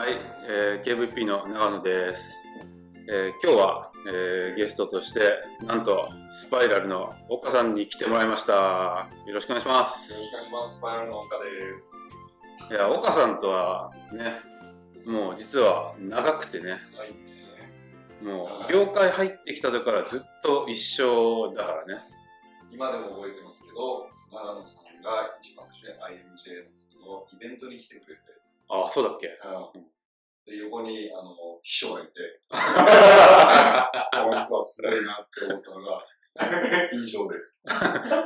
はい、KVP の長野です。今日は、ゲストとしてなんとスパイラルの岡さんに来てもらいました。よろしくお願いします。よろしくお願いします。スパイラルの岡です。いや、岡さんとはね、もう実は長くてね、もう業界入ってきた時からずっと一緒だからね。今でも覚えてますけど、長野さんが一番最初に IMJ のイベントに来てくれて。ああ、そうだっけ。で、横に秘書がいて、この人はすごいなって思ったのが印象です。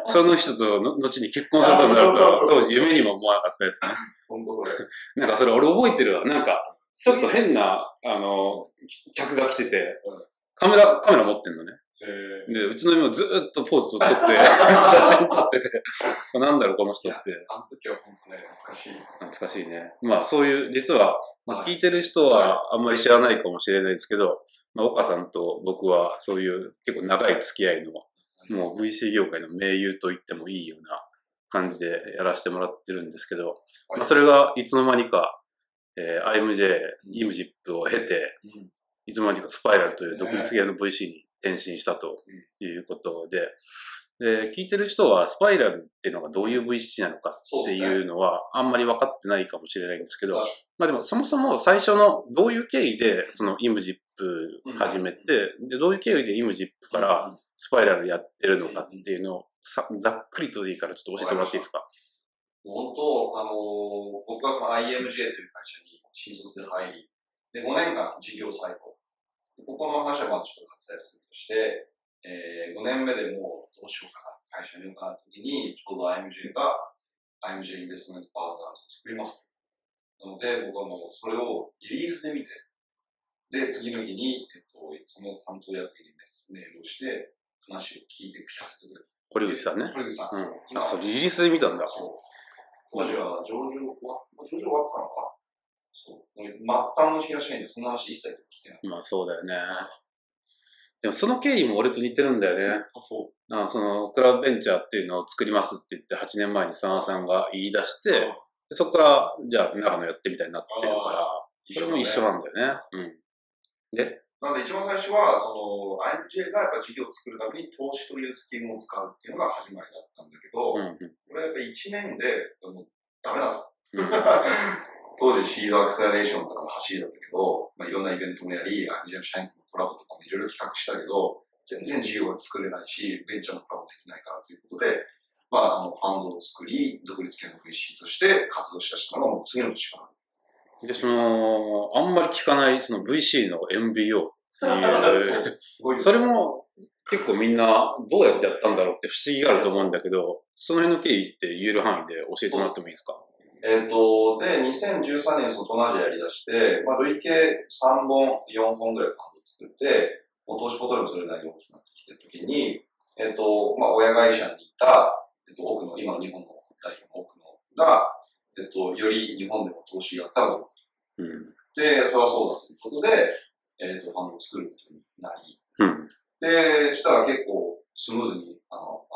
その人と後に結婚することになると、当時夢にも思わなかったやつね。本当それ。なんかそれ俺覚えてるわ。なんか、ちょっと変な、客が来てて、カメラ持ってんのね。で、うちの嫁もずっとポーズを撮って、写真撮ってて、なんだろう、この人って。あの時は本当ね、懐かしい。懐かしいね。まあ、そういう、実は、聞いてる人はあんまり知らないかもしれないですけど、岡さんと僕はそういう結構長い付き合いの、もう VC 業界の盟友と言ってもいいような感じでやらせてもらってるんですけど、まあ、それがいつの間にか、IMJ、IMGIP を経て、いつの間にかスパイラルという独立系の VC に、転身したということで、聞いてる人はスパイラルっていうのがどういう VC なのかっていうのはあんまり分かってないかもしれないんですけど、まあでもそもそも最初のどういう経緯でその IMGIP 始めて、でどういう経緯で IMGIP からスパイラルやってるのかっていうのをざっくりとでいいからちょっと教えてもらっていいですか。本当、僕はその IMJ という会社に新卒で入り、で5年間事業再考。ここの話はまあちょっと割愛するとして、5年目でもうどうしようかな、会社に入れようかなときに、ちょうど IMG が IMG Investment Partners を作ります。なので、僕はもうそれをリリースで見て、で、次の日に、その担当役員にメールをして、話を聞いて聞かせてくれる。堀口さんね。堀口さん。うん。あ、そう、リリースで見たんだ。そう。当時は上場終わったのかな。そう。末端の東社員でそんな話一切来てない。まあそうだよね。でもその経緯も俺と似てるんだよね。あ、そう。そのクラブベンチャーっていうのを作りますって言って8年前に真田さんが言い出して、でそこからじゃあ長野やってみたいになってるから、それも一緒なんだよね。うん。でなので一番最初は、その IMJ がやっぱ事業を作るために投資というスキームを使うっていうのが始まりだったんだけど、これやっぱ1年でもうダメだと。当時シードアクセラレーションとかの走りだったけど、まあ、いろんなイベントもやり、IMGの社員とのコラボとかもいろいろ企画したけど、全然事業が作れないし、ベンチャーのコラボできないからということで、まあ、ファンドを作り、独立系の VC として活動しだしたのがもう次の年から。で、あんまり聞かないその VC の MBO っていう、それも結構みんなどうやってやったんだろうって不思議があると思うんだけど、その辺の経緯って言える範囲で教えてもらってもいいですか？で、2013年、その東南アジアやり出して、まあ、累計3本、4本ぐらいファンドを作って、投資ポートフォリオもそれなりに大きくなってきてるときに、まあ、親会社にいた、奥野、今の日本の代表の奥野が、より日本でも投資やった方が多い。うん、で、それはそうだということで、ファンドを作ることになり、うん、で、そしたら結構スムーズに、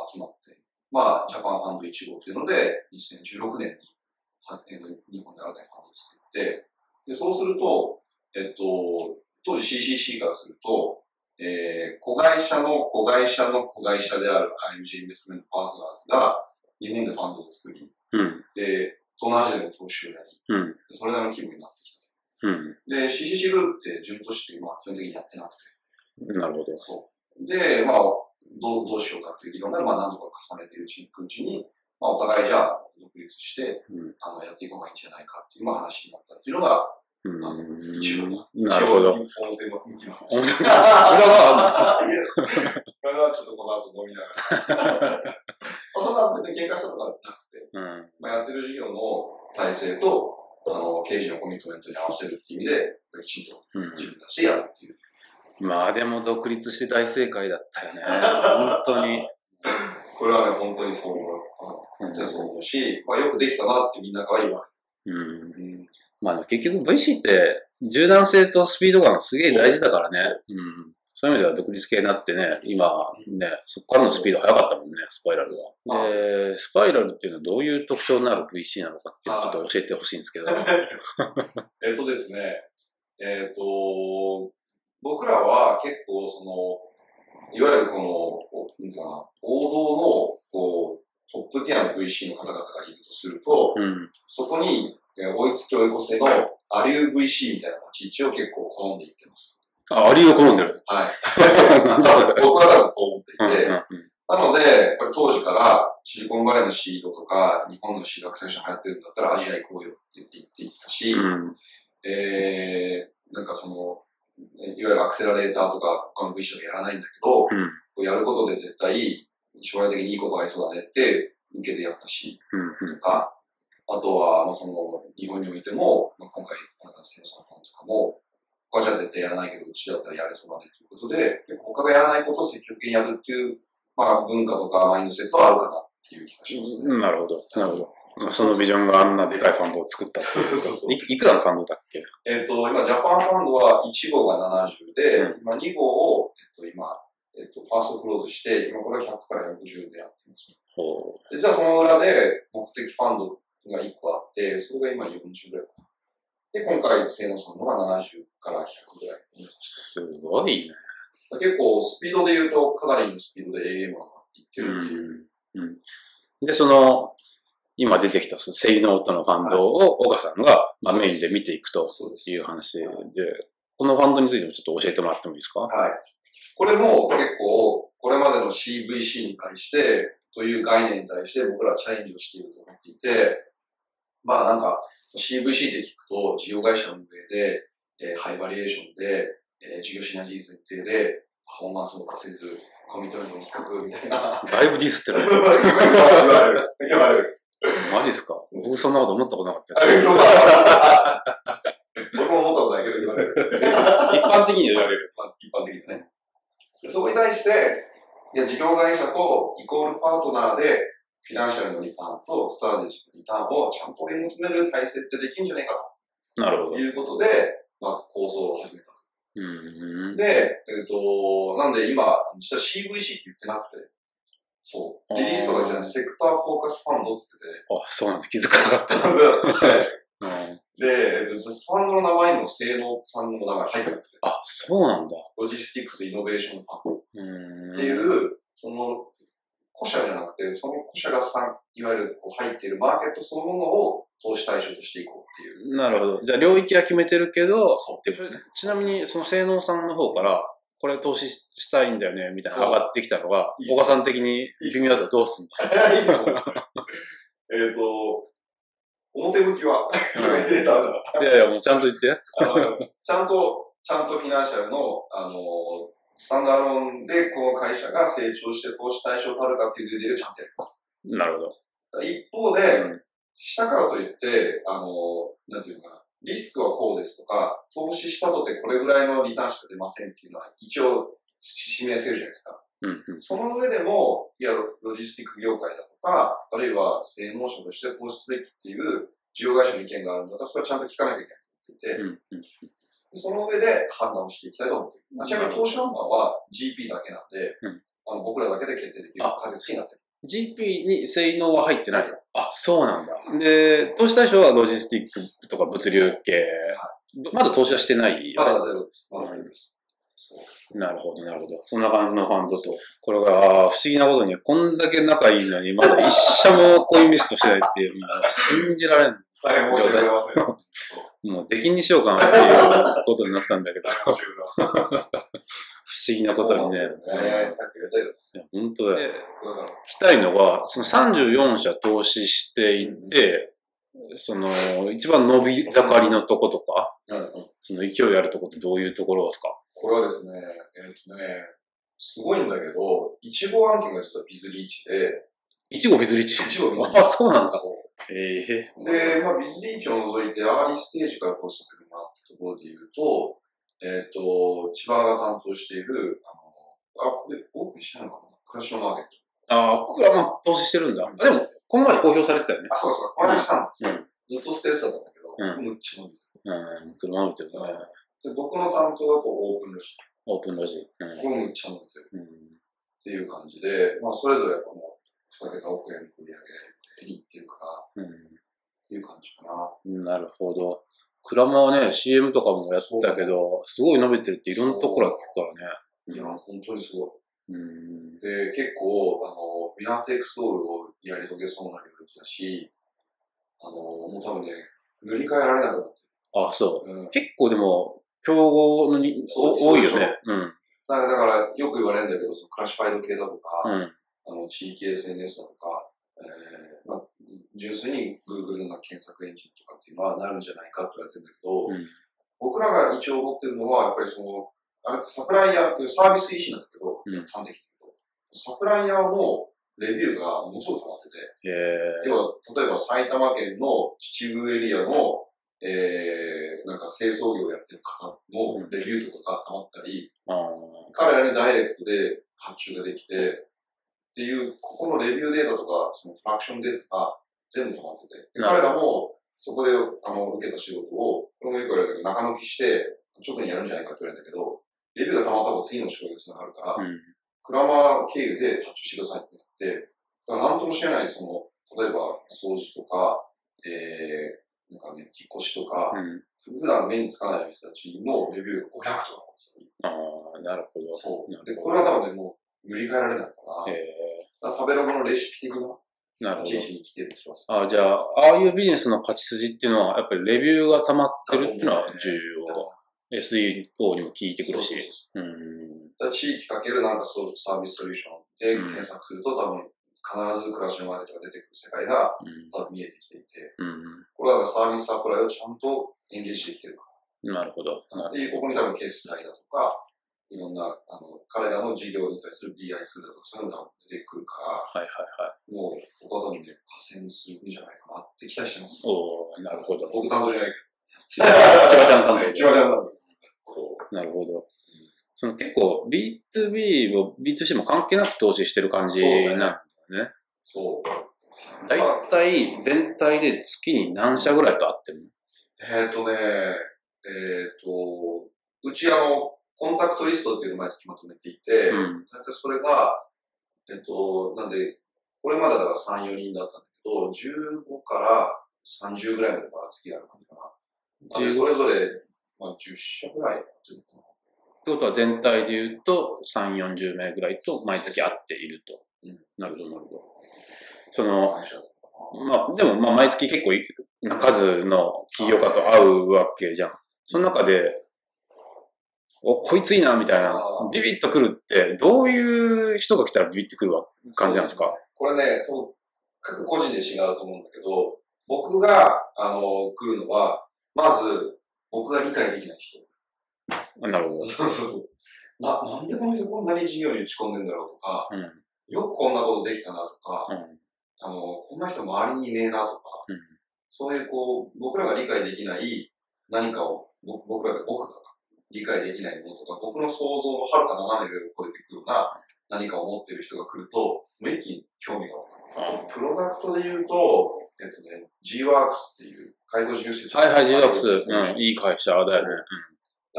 集まって、まあ、ジャパンファンド1号というので、2016年に、日本で新たにファンドを作って、でそうすると、当時 CCC からすると、子会社の子会社の子会社である IMG インベストメントパートナーズが日本でファンドを作り、うん、で、東南アジアでも投資をやり、うん、それなりの規模になってきた。うん、で、CCC ルールって順として、まあ、基本的にやってなくて。なるほど。そう。で、まあ、どうしようかという議論が、まあ、何度か重ねていくうちに、まあ、お互いじゃあ、独立して、やっていくのがいいんじゃないかっていう話になったっていうのが、一応な。なるほど。裏側あるの？裏側はちょっとこの後飲みながら。そんな別に喧嘩したとかなくて、まあやってる事業の体制と、経費のコミットメントに合わせるっていう意味で、きちんと自分たちでやるっていう。まあでも独立して大正解だったよね。本当に。これはね、本当にそう思う。じゃそう思うし、まあよくできたなってみんなが言われる。まあ結局 VC って柔軟性とスピード感がすげえ大事だからね。そういう意味では独立系になってね、今ね、そこからのスピード速かったもんね、スパイラルは。で、スパイラルっていうのはどういう特徴のある VC なのかっていうのをちょっと教えてほしいんですけど。ですね、僕らは結構その、いわゆるこの、なんていうかな、王道のこうトップティアの VC の方々がいるとすると、うん、そこに追いつき追い越せのアリュー VC みたいな立ち位置を結構好んでいってます。あ、アリューを好んでる。はい。僕らはそう思っていて。なので、やっぱり当時からシリコンバレーのシードとか、日本のシードアクセルション流行ってるんだったらアジア行こうよって言ってきたし、うん、なんかその、いわゆるアクセラレーターとか他の VC とかやらないんだけど、うん、やることで絶対将来的にいいことがありそうだねって受けてやったし、とか、あとは、まあ、その、日本においても、まあ、今回、あなたのセールスのファンとかも、他じゃ絶対やらないけど、うちだったらやれそうだねということで、他がやらないことを積極的にやるっていう、まあ文化とかマインドセットはあるかなっていう気がしますね。うん、なるほど。なるほど。そのビジョンがあんなでかいファンドを作ったっていう。いくらのファンドだっけ？今、ジャパンファンドは1号が70で、うん、今2号を、ファーストクローズして、今これは100から110でやってます。実はその裏で目的ファンドが1個あって、それが今40ぐらいかな。で、今回、清野さんのが70から100ぐらい。すごいね。結構、スピードで言うと、かなりのスピードで AM がいってるっていう。うん。で、その、今出てきたセイノートのファンドを、岡さんがメインで見ていくという話で、このファンドについてもちょっと教えてもらってもいいですか？はい。これも結構、これまでの CVC に対して、という概念に対して僕らはチャレンジをしていると思っていて、まあなんか CVC で聞くと事業会社運営で、ハイバリエーションで、事業シナジー設定でパフォーマンスを出せずコミットメントの比較みたいな。だいぶディスってない。言われる。マジっすか？僕そんなこと思ったことなかった。僕も思ったことないけど言われる。一般的に言われる。一般的にね。そこに対して、いや事業会社とイコールパートナーでフィナンシャルのリターンとストラテジックのリターンをちゃんと追い求める体制ってできんじゃないかと。なるほど。いうことで、まあ、構想を始めた。で、なんで今、実は CVC って言ってなくて、そう。リリースとかじゃなくて、セクターフォーカスファンドって言ってて。あ、そうなんだ。気づかなかった。で、ファンドの名前にも性能さんの名前入ってなくて。あ、そうなんだ。ロジスティクスイノベーションファンド。っていう、その、個社じゃなくて、その個社がいわゆるこう入っているマーケットそのものを投資対象としていこうっていう。なるほど。じゃあ領域は決めてるけど、ちなみにその性能さんの方から、これ投資したいんだよね、みたいな上がってきたのが、岡さん的に君だとどうすんだ？いいそうです。表向きは、いやいや、もうちゃんと言って。ちゃんとフィナンシャルの、スタンドアローンで、この会社が成長して投資対象となるかっていうデューディをちゃんとやります。なるほど。一方で、したからといって、なんていうのかな、リスクはこうですとか、投資したとてこれぐらいのリターンしか出ませんっていうのは、一応、指名するじゃないですか。その上でも、いや、ロジスティック業界だとか、あるいは、性能者として投資すべきっていう、事業会社の意見があるんだったら、それはちゃんと聞かなきゃいけないと思っていて、その上で判断をしていきたいと思っている。ちなみに投資判断は GP だけなんで、僕らだけで決定できる形になってる。GP に性能は入ってない。あ、そうなんだ。で、投資対象はロジスティックとか物流系。まだ投資はしてないよね。まだゼロです。まだゼロです。なるほど、なるほど。そんな感じのファンドと。これが、不思議なことに、こんだけ仲いいのに、まだ一社もコインベストしてないっていう、信じられん。大変申し訳ありません。もう、出禁にしようかなっていうことになったんだけど。不思議なことにね。本当だよ。聞きたいのが、その34社投資していて、その、一番伸び盛りのとことか、その勢いあるとこってどういうところですか？これはですね、すごいんだけど、1号案件が実はビズリーチで、1号ビズリーチ？あ、そうなんだ。で、まあ、ビズリーチを除いて、アーリーステージから投資させてもらったところで言うと、千葉が担当している、これオープンしたのかな？暮らしのマーケット。ああ、ここからも投資してるんだ。でも、この前公表されてたよね。あ、そうそう、この前したんですよ。ずっとステージだったんだけど、むっちゃ伸びてる。車伸びてるね。で、僕の担当だとオープンロジオープンロジ。うん、ちゃんと。っていう感じで、まあ、それぞれこの2桁億円の売り上げっていうか、っていう感じかな。なるほど。クラマはね、CM とかもやったけど、すごい伸びてるっていろんなところが聞くからね。いや、本当にすごい。で、結構、ビナーテイクストールをやり遂げそうな領域だし、もう多分ね、塗り替えられなくなってる。あ、そう。結構でも、競合のに、多いよね。だから、よく言われるんだけど、そのクラシファイド系だとか、地域 SNS だとか、まあ、純粋に Google の検索エンジンとかっていうのはなるんじゃないかって言われてるんだけど、僕らが一応思ってるのは、やっぱりその、あれってサプライヤー、サービス維新なんだけど、端的に言うと、サプライヤーのレビューがものすごく溜まってて、要は例えば埼玉県の秩父エリアの、なんか清掃業をやってる方のレビューとかが溜まったり、彼らにダイレクトで発注ができて、っていう、ここのレビューデータとか、そのトラクションデータが全部溜まってて、で彼らもそこで受けた仕事を、これもよく言われるけど、中抜きして、ちょっとにやるんじゃないかって言われたけど、レビューがたまたま次の仕事につながるから、クラマー経由で発注してくださいって言って、だからなんとも知らない、その、例えば掃除とか、なんかね、引っ越しとか、普段目につかない人たちのレビューが500とかなんですよ。ああ、なるほど。そう。で、これは多分ね、もう塗り替えられないから、だから食べログのレシピ的な立ち位置に来てる気がします。ああ、じゃあ、ああいうビジネスの勝ち筋っていうのは、やっぱりレビューが溜まってるっていうのは重要。SEO にも効いてくるし。地域かけるなんかそうサービスソリューションで検索すると、多分必ず暮らしのマネとか出てくる世界が多分見えてきていて、これはサービスサプライをちゃんとエンゲージできてるから。なるほど。で、ここに多分決済だとか、いろんな、彼らの事業に対する BI ツールだとか、そういうのが出てくるから、もう、ここは多分ね、加戦するんじゃないかなって期待してます。おー、なるほど。僕担当じゃないけど。千葉ちゃん担当。千葉ちゃん担当。そう。なるほど。その結構 B2B も B2C も関係なく投資してる感じなんだよね。そう。だいたい全体で月に何社ぐらいと合ってるの？うちコンタクトリストっていうのを毎月まとめていて、だいたいそれが、なんで、これまでだから3、4人だったんだけど、15から30ぐらいまで月がある感じかな。それぞれ、まあ、10社ぐらいやってるかな。ってことは全体で言うと、3、40名ぐらいと毎月会っていると。なるほど、なるほど。その、まあ、でも、まあ、毎月結構な数の企業家と会うわけじゃん。その中で、お、こいついいな、みたいな、ビビッと来るって、どういう人が来たらビビってくる感じなんですか？これね、各個人で違うと思うんだけど、僕が、来るのは、まず、僕が理解できない人。なるほど。なんでこの人こんなに事業に打ち込んでんだろうとか、よくこんなことできたなとか、こんな人周りにいねえなとか、そういうこう、僕らが理解できない何かを、僕が理解できないものとか、僕の想像をはるか斜め上を超えていくような何かを持ってる人が来ると、無一気に興味が湧く。プロダクトで言うと、G-Works っていう介護事業施設。はいはい、G-Works。いい会社だよね。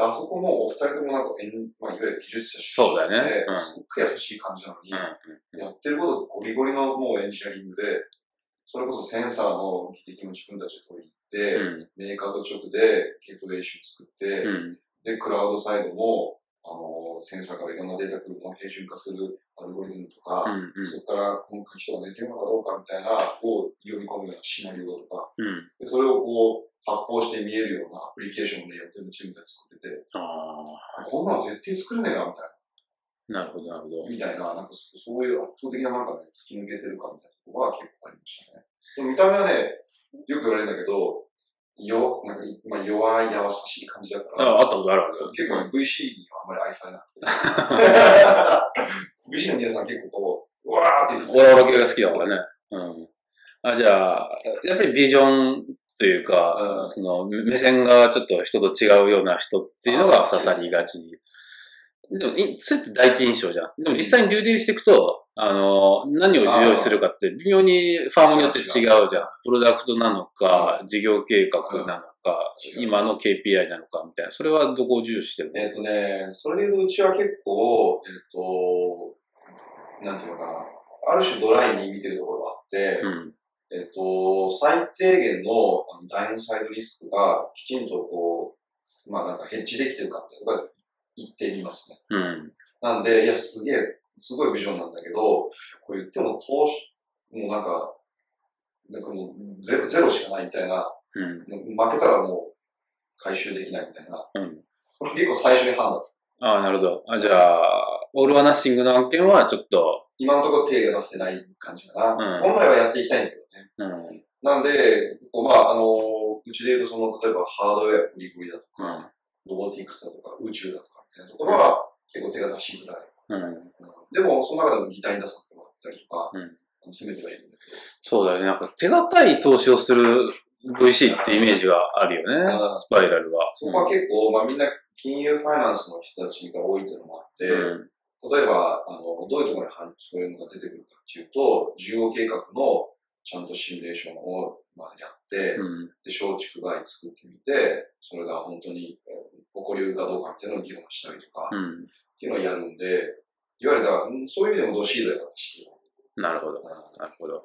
あそこもお二人ともなんか、まあ、いわゆる技術者出身で、すごく優しい感じなのに、やってることゴリゴリのもうエンジニアリングで、それこそセンサーの技術も自分たちで取り入って、メーカーと直でゲートウェイ集作って、で、クラウドサイドも、センサーからいろんなデータ来るのを平準化するアルゴリズムとか、そこからこの書き方ができるのかどうかみたいな、を読み込むようなシナリオとか、でそれをこう、発泡して見えるようなアプリケーションの例を全部チームで作ってて、こんなの絶対作れねえな、みたいな。なるほど、なるほど。みたいな、なんかそういう圧倒的ななんかね、突き抜けてるかみたいなところが結構ありましたね。その見た目はね、よく言われるんだけど、なんかまあ、弱い、優しい感じだから。あったことあるんですよ。結構ね、VC にはあんまり愛されなくて。VC の皆さん結構こう、うわーって言ってオラオラ系が好きだからね。あ、じゃあ、やっぱりビジョンというか、その、目線がちょっと人と違うような人っていうのが刺さりがちに。でも、それって第一印象じゃん。でも実際にデューディルしていくと、何を重要視するかって微妙にファームによって違うじゃん。プロダクトなのか、事業計画なのか、今の KPI なのかみたいな。それはどこを重視してるの？それでうちは結構、なんていうのかな。ある種ドライに見てるところがあって、最低限のダインサイドリスクがきちんとこう、まあなんかヘッジできてるかっていうのが一定にいますね。なんで、いや、すげえ、すごいビジョンなんだけど、これ言っても投資、もうなんかもうゼロしかないみたいな、負けたらもう回収できないみたいな、これ結構最初に判断する。ああ、なるほど。あ、じゃあ、オール・オア・ナッシングの案件はちょっと、今のところ手が出せない感じかな。本来はやっていきたいんだけどね。なんで、まあ、うちで言うと、例えばハードウェア、売り食いだとか、ロボティクスだとか、宇宙だとかっていうところは、結構手が出しづらい。でも、その中でも擬態に出させてもらったりとか、攻めてはいるんだけど。そうだよね。なんか、手堅い投資をする VC ってイメージがあるよね。スパイラルは。そこは結構、まあみんな金融ファイナンスの人たちが多いっていうのもあって、例えば、どういうところにそういうのが出てくるかっていうと、事業計画のちゃんとシミュレーションを、まあ、やって、で、松竹梅作ってみて、それが本当に、起こりうるかどうかっていうのを議論したりとか、っていうのをやるんで、いわゆるだから、そういう意味でもドシードやからしてる。なるほど。なるほど。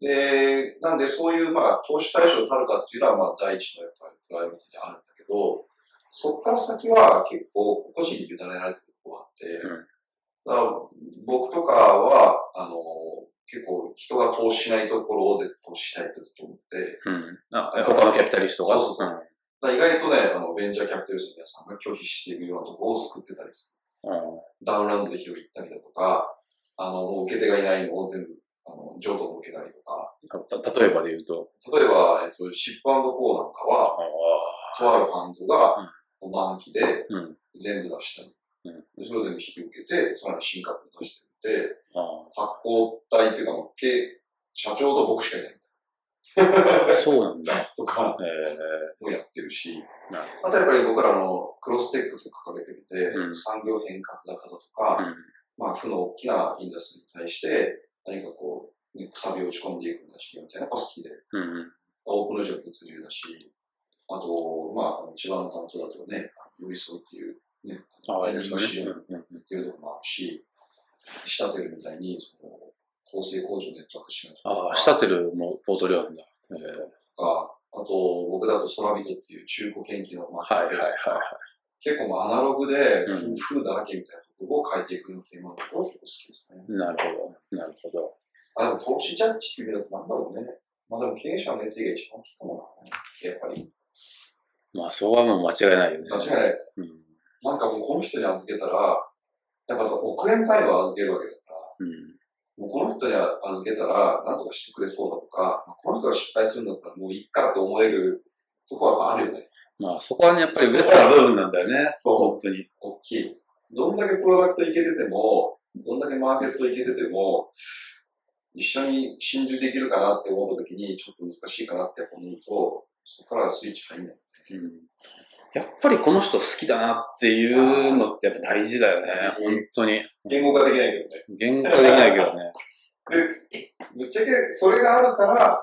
で、なんでそういう、まあ、投資対象たるかっていうのは、まあ、第一のやっぱりプライオリティであるんだけど、そこから先は結構、個人に委ねられてるところがあって、だから僕とかは、結構人が投資しないところを絶対投資したいってずっと思って。他のキャピタリストが。そうそう。意外とね、ベンチャーキャピタリストの皆さんが拒否しているようなところを救ってたりする。ダウンラウンドで広いったりだとか、もう受け手がいないのを全部、譲渡を受けたりとか。例えばで言うと。例えば、シップ&コーなんかは、とあるファンドが、満期で、全部出したり。それを全部引き受けて、さらに新株を出してるんで、発行体っていうか、社長と僕しかいないんだ。そうなんだ。とか、もやってるし、あとやっぱり僕らのクロステックとか掲げてみて、産業変革型とか、まあ、負の大きなインダストリーに対して、何かこう、くさびを打ち込んでいくんだし、みたいなのが好きで、オープンジェクト物流だし、あと、まあ、千葉の担当だとね、寄り添うっていう、ね、市場っていうところもあるし、仕立てるみたいに、縫製工場ネットワークしないとか。ああ、仕立てるもポートリオなんだ。あと、僕だと空人っていう中古研究のマーケットです。結構アナログで、風だらけみたいなところを変えていくのって今のところ結構好きですね。なるほど。なるほど。あ、でも投資ジャッジっていう意味だとなんだろうね。まあでも経営者の熱意が一番大きいかもな。やっぱり。まあ、そこはもう間違いないよね。間違いない。なんかもうこの人に預けたら、やっぱさ、億円単位を預けるわけだから、もうこの人に預けたら、なんとかしてくれそうだとか、この人が失敗するんだったらもういっかって思えるところはあるよね。まあそこはね、やっぱりウェッター部分なんだよね。そう、本当に。大きい。どんだけプロダクトいけてても、どんだけマーケットいけてても、一緒に心中できるかなって思った時に、ちょっと難しいかなって思うと、そこからスイッチ入んない。やっぱりこの人好きだなっていうのってやっぱ大事だよね、本当に。言語化できないけどね。言語化できないけどね。で、ぶっちゃけそれがあるから、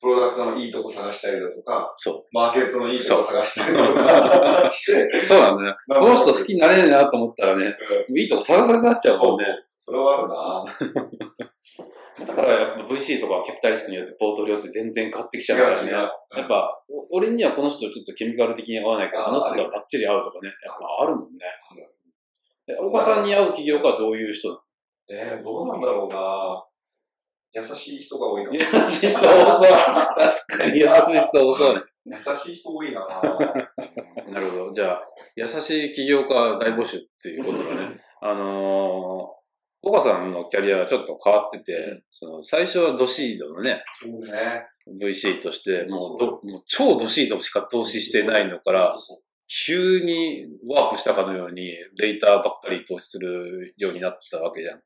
プロダクトのいいとこ探したりだとか、マーケットのいいとこ探したりだとかして、そうなんだよ。この人好きになれねえなと思ったらね、いいとこ探さなくなっちゃうもんね。それはあるな。だからやっぱ VC とかキャピタリストによってポートフォリオって全然変わってきちゃうからね。やっぱ、俺にはこの人ちょっとケミカル的に合わないから、あの人とはバッチリ合うとかね。やっぱあるもんね。岡さんに合う企業家はどういう人なの？どうなんだろうな。優しい人が多いかも。優しい人多そう。確かに優しい人多そうね。優しい人多いな。なるほど。じゃあ、優しい起業家大募集っていうことだね。岡さんのキャリアはちょっと変わってて、最初はドシードのね、VC として、もう超ドシードしか投資してないのから、急にワープしたかのように、レーターばっかり投資するようになったわけじゃん。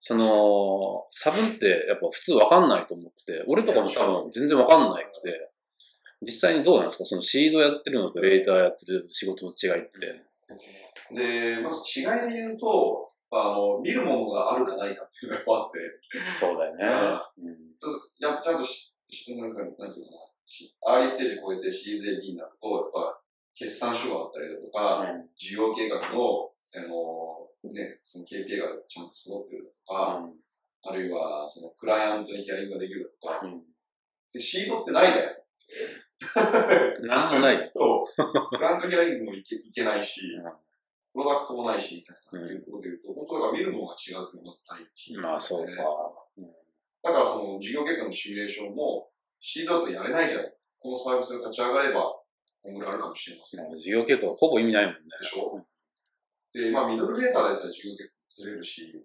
差分ってやっぱ普通わかんないと思ってて、俺とかも多分全然わかんないくて、実際にどうなんですか？そのシードやってるのとレーターやってる仕事の違いって。で、まず違いで言うと、見るものがあるかないかっていうのがやっぱあって。そうだよね。うん、ちょっと、やっぱちゃんとなんですかね、なんていうかな、アーリーステージ超えてシリーズ AB になると、やっぱ決算書があったりだとか、うん、事業計画の、ね、その KPI がちゃんと揃ってるだとか、うん、あるいは、そのクライアントにヒアリングができるだとか、うん、でシードってないじゃない。なんもない。そう。クライアントヒアリングもいけないし、プロダクトもないし、みたいな、というところで言うと、本当だから見るものが違うというのが第一。まあ、そうか。うん、だから、その事業結果のシミュレーションも、シードだとやれないじゃない。このサービスが立ち上がれば、こんぐらいあるかもしれません。事業結果はほぼ意味ないもんね。でしょ、うん、で、まあ、ミドルデータでさえ事業結果釣れるし、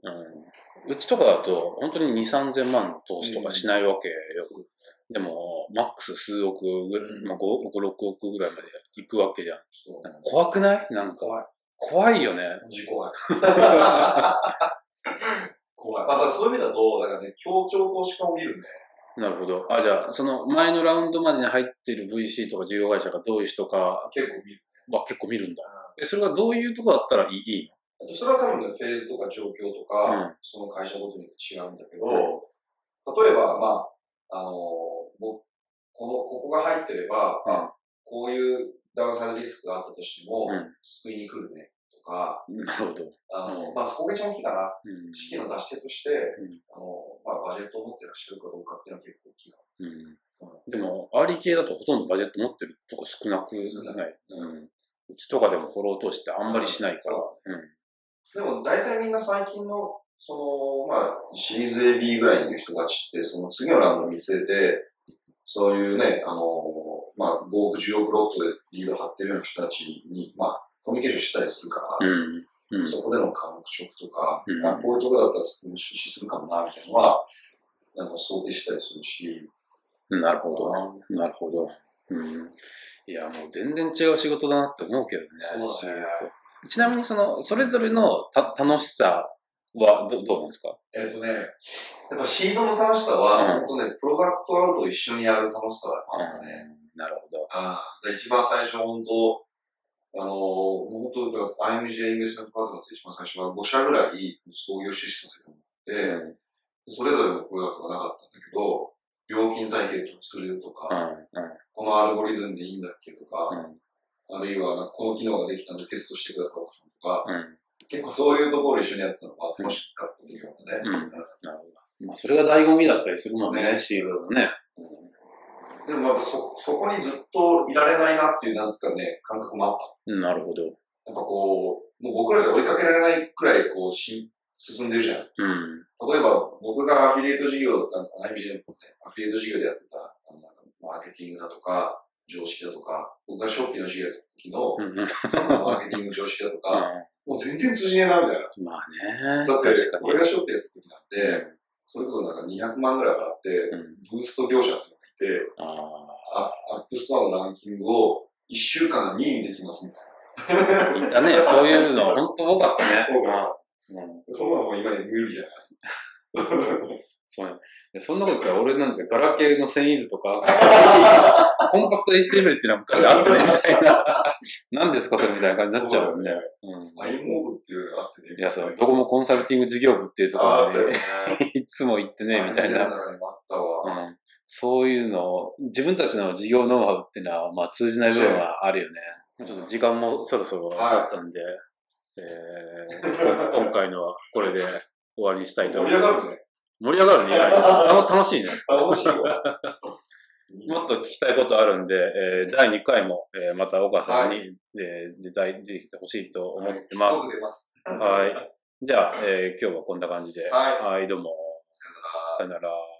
うん。うちとかだと、本当に2、3000万の投資とかしないわけよ。うん、でも、マックス数億ぐらい、まあ、5、6億ぐらいまで行くわけじゃん。なんか怖くない？なんか。怖いよね。自己怖い。怖い。まあ、そういう意味だと、だからね、協調投資家を見るね。なるほど。あ、じゃあ、その前のラウンドまでに入っている VC とか事業会社がどういう人か。結構見る。まあ、結構見るんだ。うん、それがどういうとこだったらいいの？それは多分ね、フェーズとか状況とか、うん、その会社ごとによって違うんだけど、うん、例えば、まあ、ここが入ってれば、うん、こういう、ダウンサイドリスクがあったとしても、うん、救いに来るねとか、なるほど。まあ、そこが一番大きいかな。資金の出し手として、まあ、バジェットを持ってらっしゃるかどうかっていうのは結構大きいかな。でも、アーリー系だとほとんどバジェット持ってるとこ少なくない。うちとかでもフォロー投資ってあんまりしないから。でも、大体みんな最近の、まあ、シリーズ AB ぐらいにいる人たちって、その次のラウンドを見据えて、そういうね、まあ、5億、10億ロットでリード張ってるような人たちに、まあ、コミュニケーションしたりするから、そこでの感触とか、こういうところだったらそこに出資するかもな、みたいなのは、なんか想定したりするし。なるほど。なるほど。いや、もう全然違う仕事だなって思うけどね。そうだね。ちなみに、それぞれの楽しさはどうなんですか？ね、やっぱシードの楽しさは、本当ね、プロダクトアウトを一緒にやる楽しさがあったね。なるほど。一番最初、本当、IMG Investment Partnersって一番最初は5社ぐらい創業出資させてもらって、それぞれのプロダクトがなかったんだけど、料金体系とするとか、このアルゴリズムでいいんだっけとか、あるいはこの機能ができたのでテストしてくださいとか、結構そういうところを一緒にやってたのが楽しかったというかね。なるほど。まあ、それが醍醐味だったりするもんね、シードのね。でもやっぱそこにずっといられないなっていう、なんていうかね、感覚もあった。なるほど。やっぱこう、もう僕らで追いかけられないくらいこう進んでるじゃん。例えば僕がアフィリエイト事業、IMG のアフィリエイト事業でやってた、マーケティングだとか、常識だとか、僕がショッピングの事業やった時の、そのマーケティング常識だとか、もう全然通じねえな、みたいな。まあね。だって、俺がしょってやつになって、それこそなんか200万ぐらい払って、ブースト業者っていうのがいて、アップストアのランキングを1週間2位にできますみたいな。いたね、そういうの、本当多かったね。そんなのもう今ね、無理じゃない。そうね。そんなこと言ったら、俺なんてガラケーの繊維図とか、コンパクト HTML っていうのは昔あったね、みたいな。何ですか、それみたいな感じになっちゃうもんね。アイモードっていうのがあってね。いや、そう、どこもコンサルティング事業部っていうところに、いつも行ってね、みたいな。そういうのを、自分たちの事業ノウハウっていうのは、まあ通じない部分はあるよね。ちょっと時間もそろそろあったんで、今回のはこれで終わりにしたいと思います。盛り上がるね。盛り上がるね。楽しいね。楽しいわ。もっと聞きたいことあるんで、第2回も、また岡さんに、出てほしいと思ってます。はい。じゃあ、今日はこんな感じで。はい。どうも。さよなら。さよなら。